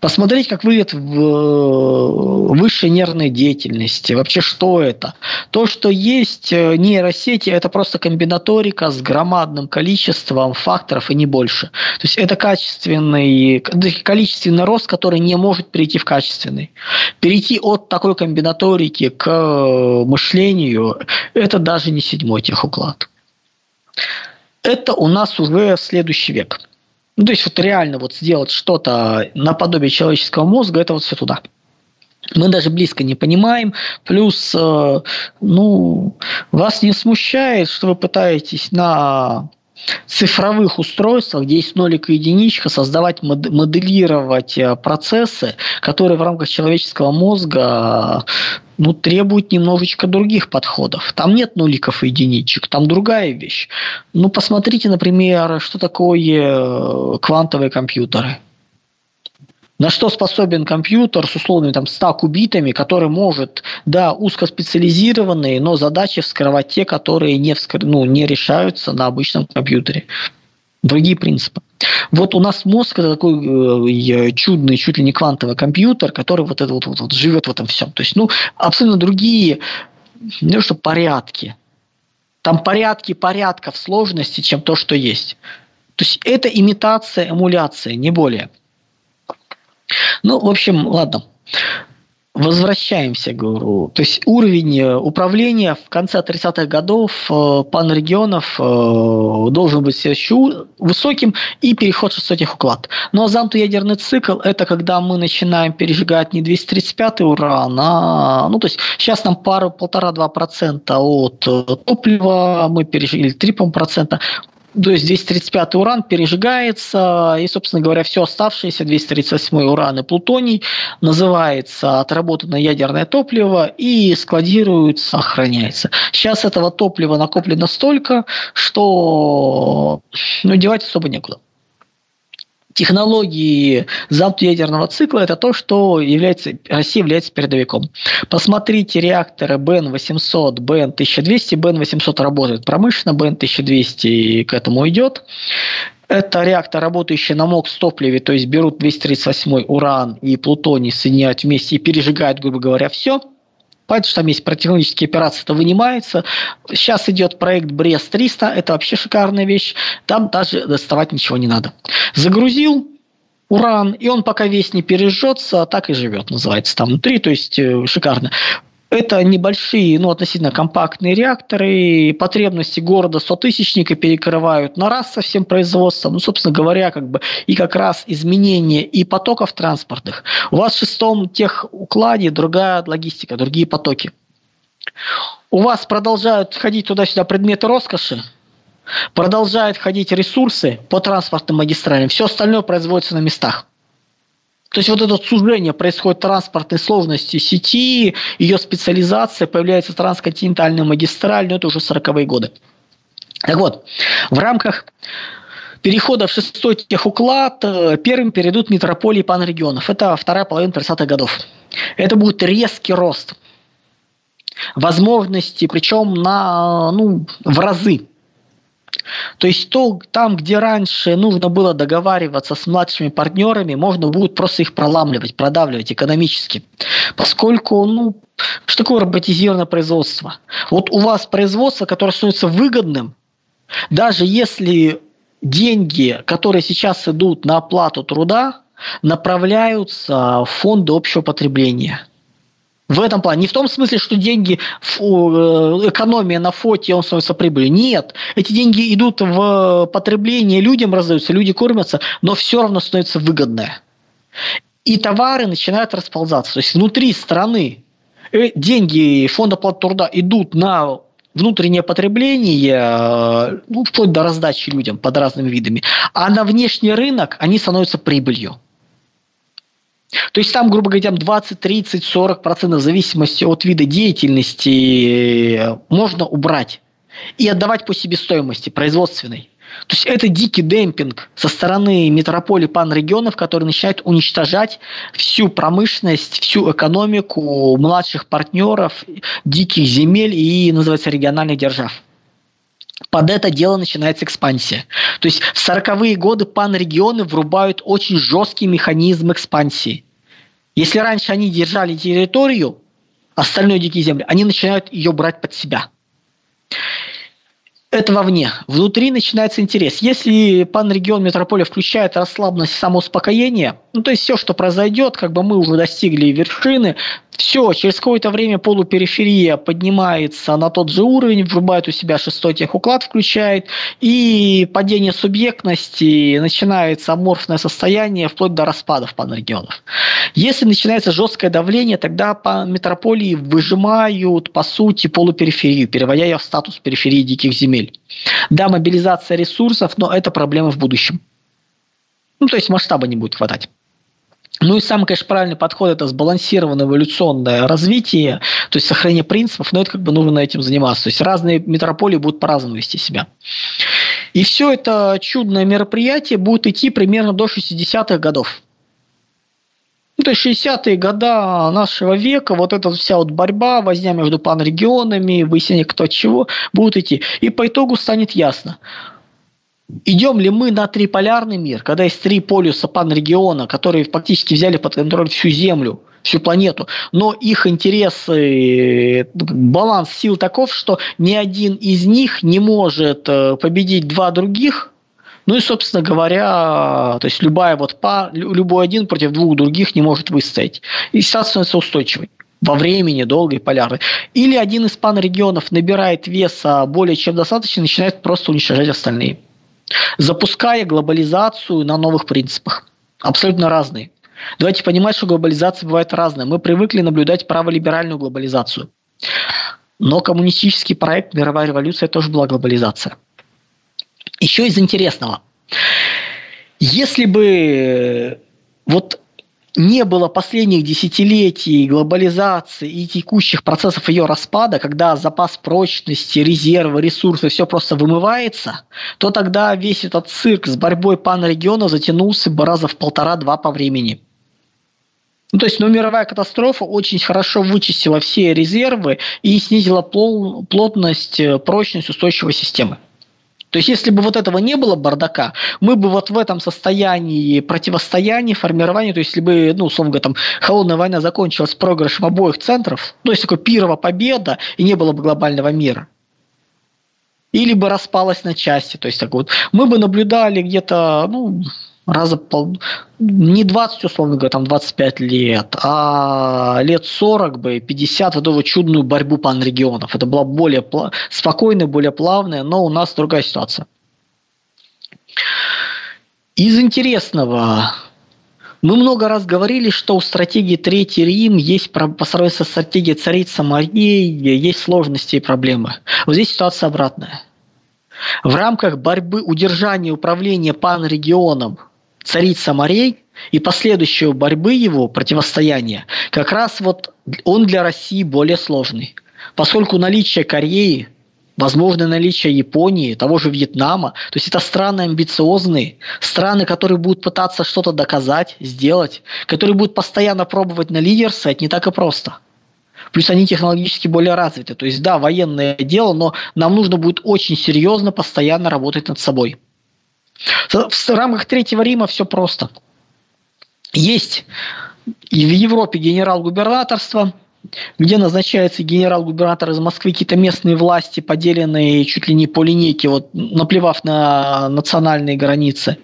Посмотреть, как выглядит высшая нервная деятельность. Вообще, что это? То, что есть нейросети, это просто комбинаторика с громадным количеством факторов и не больше. То есть, это качественный, количественный рост, который не может перейти в качественный. Перейти от такой комбинаторики к мышлению – это даже не седьмой техуклад. Это у нас уже следующий век. Ну, то есть, вот реально вот сделать что-то наподобие человеческого мозга, это вот все туда. Мы даже близко не понимаем. Плюс, э, ну, вас не смущает, что вы пытаетесь на цифровых устройствах, где есть нолик и единичка, создавать, моделировать процессы, которые в рамках человеческого мозга ну, требуют немножечко других подходов. Там нет нуликов и единичек, там другая вещь. Ну, посмотрите, например, что такое квантовые компьютеры. На что способен компьютер с условными там, ста кубитами, который может, да, узкоспециализированные, но задачи вскрывать те, которые не, вскр... ну, не решаются на обычном компьютере. Другие принципы. Вот у нас мозг – это такой э, чудный, чуть ли не квантовый компьютер, который вот это вот, вот, вот живет в этом всем. То есть, ну, абсолютно другие, ну, что порядки. Там порядки порядков сложности, чем то, что есть. То есть, это имитация, эмуляция, не более. Ну, в общем, ладно. Возвращаемся, говорю. То есть уровень управления в конце тридцатых годов э, панрегионов э, должен быть еще высоким и переход шестисотых уклад. Ну а замкнутый ядерный цикл – это когда мы начинаем пережигать не двести тридцать пятый уран, а ну то есть сейчас нам пару полтора-два процента от топлива мы пережили, три процента. То есть двести тридцать пятый уран пережигается, и, собственно говоря, все оставшееся двести тридцать восьмой уран и плутоний называется отработанное ядерное топливо и складируется, охраняется. Сейчас этого топлива накоплено столько, что ну, девать особо некуда. Технологии замкнутого ядерного цикла – это то, что является, Россия является передовиком. посмотрите реакторы бэ эн восемьсот, бэ эн тысяча двести. бэ эн восемьсот работает промышленно, бэ эн тысяча двести к этому идет. Это реактор, работающий на МОКС-топливе, то есть берут двести тридцать восьмой уран и плутоний, соединяют вместе и пережигают, грубо говоря, все. Понимаете, что там есть противотехнические операции, это вынимается. Сейчас идет проект брет триста, это вообще шикарная вещь. Там даже доставать ничего не надо. Загрузил уран, и он пока весь не пережжется, так и живет, называется там внутри, то есть шикарно. Это небольшие, ну, относительно компактные реакторы, потребности города сотысячника перекрывают на раз со всем производством, ну, собственно говоря, как бы и как раз изменение и потоков транспортных. У вас в шестом техукладе другая логистика, другие потоки. У вас продолжают ходить туда-сюда предметы роскоши, продолжают ходить ресурсы по транспортным магистралям, все остальное производится на местах. То есть вот это сужение происходит транспортной сложности сети, ее специализация, появляется трансконтинентальная магистраль, но это уже сороковые годы. Так вот, в рамках перехода в шестой техуклад первым перейдут метрополии панрегионов. Это вторая половина тридцатых годов. Это будет резкий рост возможностей, причем на, ну, в разы. То есть то, там, где раньше нужно было договариваться с младшими партнерами, можно будет просто их проламливать, продавливать экономически. Поскольку, ну, что такое роботизированное производство? Вот у вас производство, которое становится выгодным, даже если деньги, которые сейчас идут на оплату труда, направляются в фонды общего потребления. В этом плане. Не в том смысле, что деньги, экономия на фоте, он становится прибылью. Нет. Эти деньги идут в потребление, людям раздаются, люди кормятся, но все равно становится выгодное. И товары начинают расползаться. То есть внутри страны деньги фонда оплаты труда идут на внутреннее потребление, ну, вплоть до раздачи людям под разными видами, а на внешний рынок они становятся прибылью. То есть там, грубо говоря, двадцать, тридцать, сорок процентов в зависимости от вида деятельности можно убрать и отдавать по себестоимости производственной. То есть это дикий демпинг со стороны метрополий панрегионов, который начинает уничтожать всю промышленность, всю экономику младших партнеров, диких земель и, называется, региональных держав. Под это дело начинается экспансия. То есть в сороковые годы панрегионы врубают очень жесткий механизм экспансии. Если раньше они держали территорию, остальные дикие земли, они начинают ее брать под себя. Это вовне. Внутри начинается интерес. Если панрегион метрополия включает расслабленность, самоуспокоение, ну то есть все, что произойдет, как бы мы уже достигли вершины, все, через какое-то время полупериферия поднимается на тот же уровень, врубает у себя шестой техуклад, включает, и падение субъектности, начинается аморфное состояние вплоть до распадов панрегионов. Если начинается жесткое давление, тогда по метрополии выжимают, по сути, полупериферию, переводя ее в статус периферии диких земель. Да, мобилизация ресурсов, но это проблема в будущем. Ну, то есть масштаба не будет хватать. Ну и самый, конечно, правильный подход – это сбалансированное эволюционное развитие, то есть сохранение принципов, но это как бы нужно этим заниматься. То есть разные метрополии будут по-разному вести себя. И все это чудное мероприятие будет идти примерно до шестидесятых годов. Ну, то есть шестидесятые года нашего века, вот эта вся вот борьба, возня между панрегионами, выяснение кто от чего, будут идти. И по итогу станет ясно. Идем ли мы на триполярный мир, когда есть три полюса панрегиона, которые фактически взяли под контроль всю Землю, всю планету, но их интересы, баланс сил таков, что ни один из них не может победить два других, ну и, собственно говоря, то есть любая вот пара, любой один против двух других не может выстоять. И ситуация становится устойчивой. Во времени, долго и полярно. Или один из панрегионов набирает веса более чем достаточно и начинает просто уничтожать остальные, запуская глобализацию на новых принципах. Абсолютно разные. Давайте понимать, что глобализация бывает разная. Мы привыкли наблюдать праволиберальную глобализацию. Но коммунистический проект мировая революция тоже была глобализация. Еще из интересного. Если бы вот не было последних десятилетий глобализации и текущих процессов ее распада, когда запас прочности, резервы, ресурсы, все просто вымывается, то тогда весь этот цирк с борьбой панрегионов затянулся бы раза в полтора-два по времени. Ну, то есть, ну, мировая катастрофа очень хорошо вычистила все резервы и снизила пл- плотность, прочность устойчивой системы. То есть, если бы вот этого не было бардака, мы бы вот в этом состоянии противостояния, формирования, то есть, если бы, ну, условно говоря, там, холодная война закончилась проигрышем обоих центров, то есть, такой пирова победа, и не было бы глобального мира. Или бы распалась на части, то есть, так вот, мы бы наблюдали где-то, ну, раза пол... не двадцать, условно говоря, там, двадцать пять лет, а лет сорок бы, пятьдесят, вот эту чудную борьбу панрегионов. Это была более пла... спокойная, более плавная, но у нас другая ситуация. Из интересного. Мы много раз говорили, что у стратегии Третий Рим есть, по сравнению со стратегией Царица морей, есть сложности и проблемы. Вот здесь ситуация обратная. В рамках борьбы удержания управления панрегионом Царица морей и последующего борьбы его противостояния, как раз вот он для России более сложный. Поскольку наличие Кореи, возможно наличие Японии, того же Вьетнама, то есть это страны амбициозные, страны, которые будут пытаться что-то доказать, сделать, которые будут постоянно пробовать на лидерство, это не так и просто. Плюс они технологически более развиты. То есть да, военное дело, но нам нужно будет очень серьезно постоянно работать над собой. В рамках Третьего Рима все просто. Есть и в Европе генерал-губернаторство, где назначается генерал-губернатор из Москвы, какие-то местные власти, поделенные чуть ли не по линейке, вот, наплевав на национальные границы.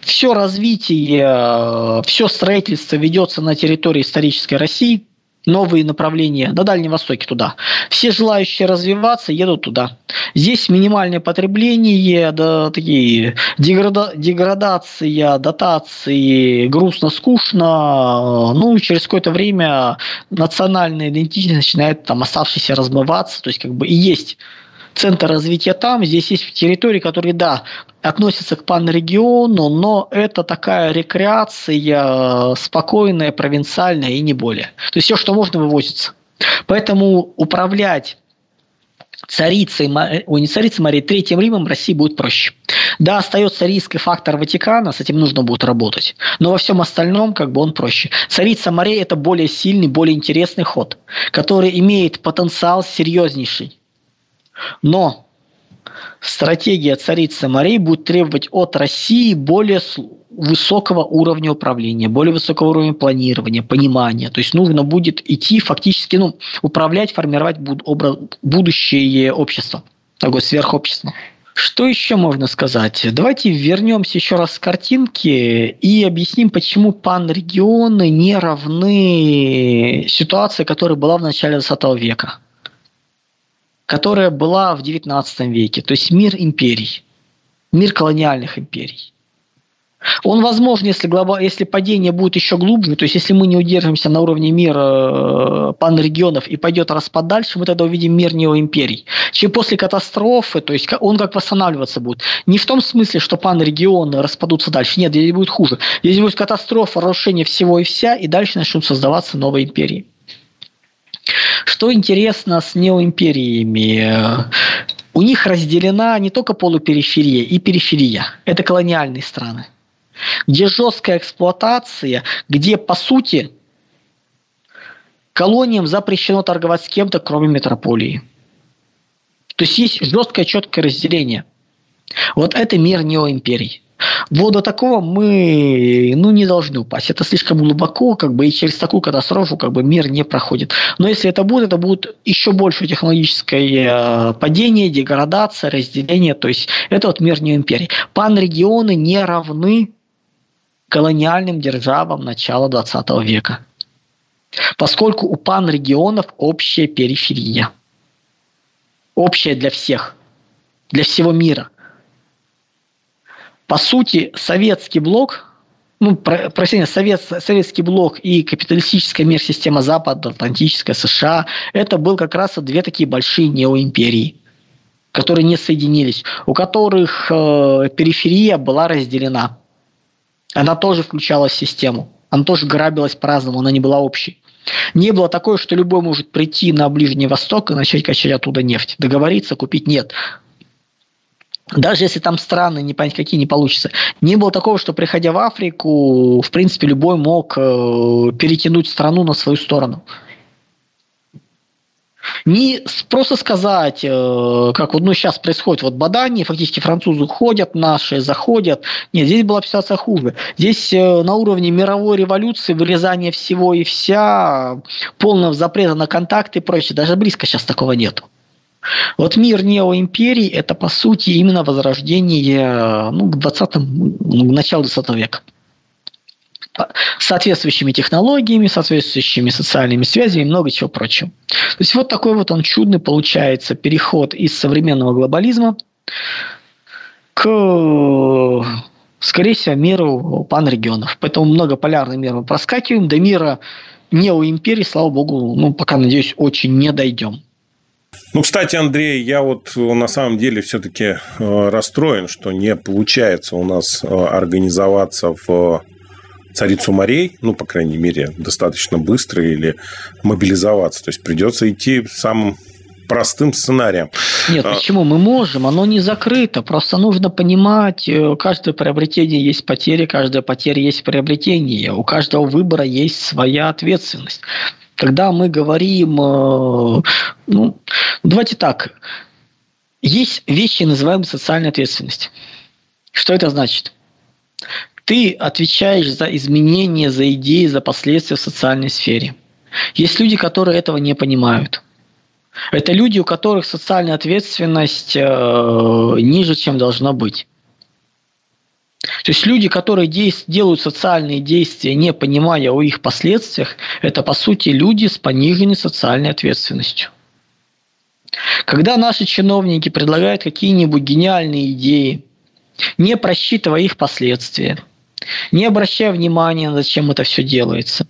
Все развитие, все строительство ведется на территории исторической России. новые направления на Дальнем Востоке туда. Все желающие развиваться едут туда. Здесь минимальное потребление, да, такие деграда, деградация, дотации, грустно, скучно. Ну, через какое-то время национальная идентичность начинает там оставшейся размываться. То есть, как бы и есть центр развития там. Здесь есть территории, которые, да, относятся к панрегиону, но это такая рекреация спокойная, провинциальная и не более. То есть все, что можно, вывозится. Поэтому управлять царицей, ой, не царицей морей, Третьим Римом России будет проще. Да, остается риск и фактор Ватикана, с этим нужно будет работать. Но во всем остальном как бы он проще. Царица морей – это более сильный, более интересный ход, который имеет потенциал серьезнейший. Но стратегия царицы морей будет требовать от России более высокого уровня управления, более высокого уровня планирования, понимания. То есть нужно будет идти фактически, ну, управлять, формировать буд- образ, будущее общество, такое сверхобщество. Что еще можно сказать? Давайте вернемся еще раз к картинке и объясним, почему панрегионы не равны ситуации, которая была в начале двадцатого века. Которая была в девятнадцатом веке, то есть мир империй, мир колониальных империй. Он возможен, если, глобал, если падение будет еще глубже, то есть если мы не удержимся на уровне мира панрегионов и пойдет распад дальше, мы тогда увидим мир неоимперий. Чем после катастрофы, то есть он как восстанавливаться будет. Не в том смысле, что панрегионы распадутся дальше, нет, здесь будет хуже. Здесь будет катастрофа, разрушение всего и вся, и дальше начнут создаваться новые империи. Что интересно с неоимпериями? У них разделена не только полупериферия и периферия. Это колониальные страны, где жесткая эксплуатация, где, по сути, колониям запрещено торговать с кем-то, кроме метрополии. То есть есть жесткое, четкое разделение. Вот это мир неоимперий. Вот до такого мы, ну, не должны упасть. Это слишком глубоко, как бы, и через такую катастрофу, как бы, мир не проходит. Но если это будет, это будет еще больше технологическое падение, деградация, разделение. То есть это вот мир неоимперий. Панрегионы не равны колониальным державам начала двадцатого века, поскольку у панрегионов общая периферия, общая для всех, для всего мира. По сути, советский блок, ну, про, простите, совет, советский блок и капиталистическая мир, система Запада, Атлантическая, США, это был как раз две такие большие неоимперии, которые не соединились, у которых э, периферия была разделена. Она тоже включала систему, она тоже грабилась по-разному, она не была общей. Не было такое, что любой может прийти на Ближний Восток и начать качать оттуда нефть, договориться, купить, нет. Даже если там страны, не понять какие, не получится. Не было такого, что, приходя в Африку, в принципе, любой мог перетянуть страну на свою сторону. Не просто сказать, как вот, ну, сейчас происходит вот бадание, фактически французы уходят, наши заходят. Нет, здесь была ситуация хуже. Здесь на уровне мировой революции, вырезание всего и вся, полного запрета на контакты и прочее. Даже близко сейчас такого нету. Вот мир неоимперий – это, по сути, именно возрождение, ну, к двадцатому, началу двадцатого века. Соответствующими технологиями, соответствующими социальными связями и много чего прочего. То есть вот такой вот он чудный получается переход из современного глобализма к, скорее всего, миру панрегионов. Поэтому многополярный мир мы проскакиваем. До мира неоимперий, слава богу, ну, пока, надеюсь, очень не дойдем. Ну, кстати, Андрей, я вот на самом деле все-таки расстроен, что не получается у нас организоваться в Царицу морей, ну, по крайней мере, достаточно быстро или мобилизоваться. То есть придется идти самым простым сценарием. Нет, почему? Мы можем, оно не закрыто. Просто нужно понимать, каждое приобретение есть потери, каждая потеря есть приобретение, у каждого выбора есть своя ответственность. Когда мы говорим, ну, давайте так, есть вещи, называемые социальной ответственностью. Что это значит? Ты отвечаешь за изменения, за идеи, за последствия в социальной сфере. Есть люди, которые этого не понимают. Это люди, у которых социальная ответственность э, ниже, чем должна быть. То есть люди, которые делают социальные действия, не понимая о их последствиях, это, по сути, люди с пониженной социальной ответственностью. Когда наши чиновники предлагают какие-нибудь гениальные идеи, не просчитывая их последствия, не обращая внимания, зачем это все делается,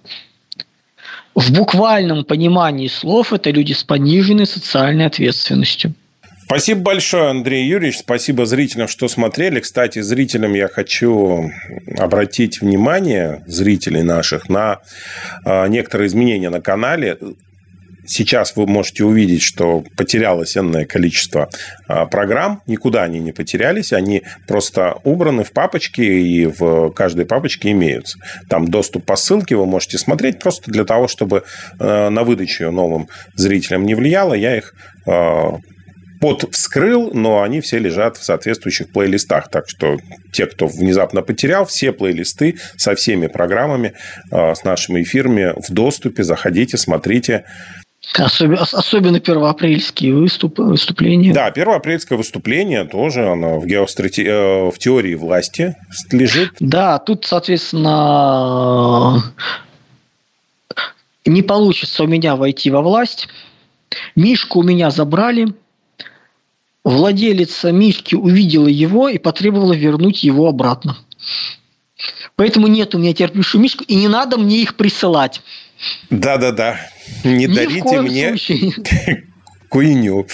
в буквальном понимании слов это люди с пониженной социальной ответственностью. Спасибо большое, Андрей Юрьевич. Спасибо зрителям, что смотрели. Кстати, зрителям я хочу обратить внимание, зрителей наших, на некоторые изменения на канале. Сейчас вы можете увидеть, что потерялось энное количество программ. Никуда они не потерялись. Они просто убраны в папочки, и в каждой папочке имеются. Там доступ по ссылке, вы можете смотреть. Просто для того, чтобы на выдачу новым зрителям не влияло, я их подвскрыл, но они все лежат в соответствующих плейлистах. Так что те, кто внезапно потерял, все плейлисты со всеми программами, с нашими эфирами в доступе. Заходите, смотрите. Особенно, особенно первоапрельские выступ, выступления. Да, первоапрельское выступление тоже оно в, геострате... в теории власти лежит. Да, тут, соответственно, не получится у меня войти во власть. Мишку у меня забрали. Владелица Мишки увидела его и потребовала вернуть его обратно. Поэтому нет у меня терпящую Мишку, и не надо мне их присылать. Да-да-да. Не Ни дарите мне куйню.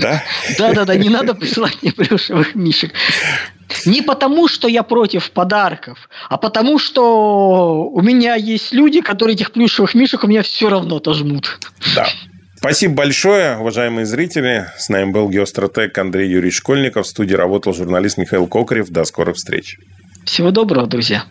Да-да-да, не надо присылать мне плюшевых мишек. Не потому, что я против подарков, а потому, что у меня есть люди, которые этих плюшевых мишек у меня все равно отожмут. Да. Спасибо большое, уважаемые зрители. С нами был геостратег Андрей Юрьевич Школьников. В студии работал журналист Михаил Кокорев. До скорых встреч. Всего доброго, друзья.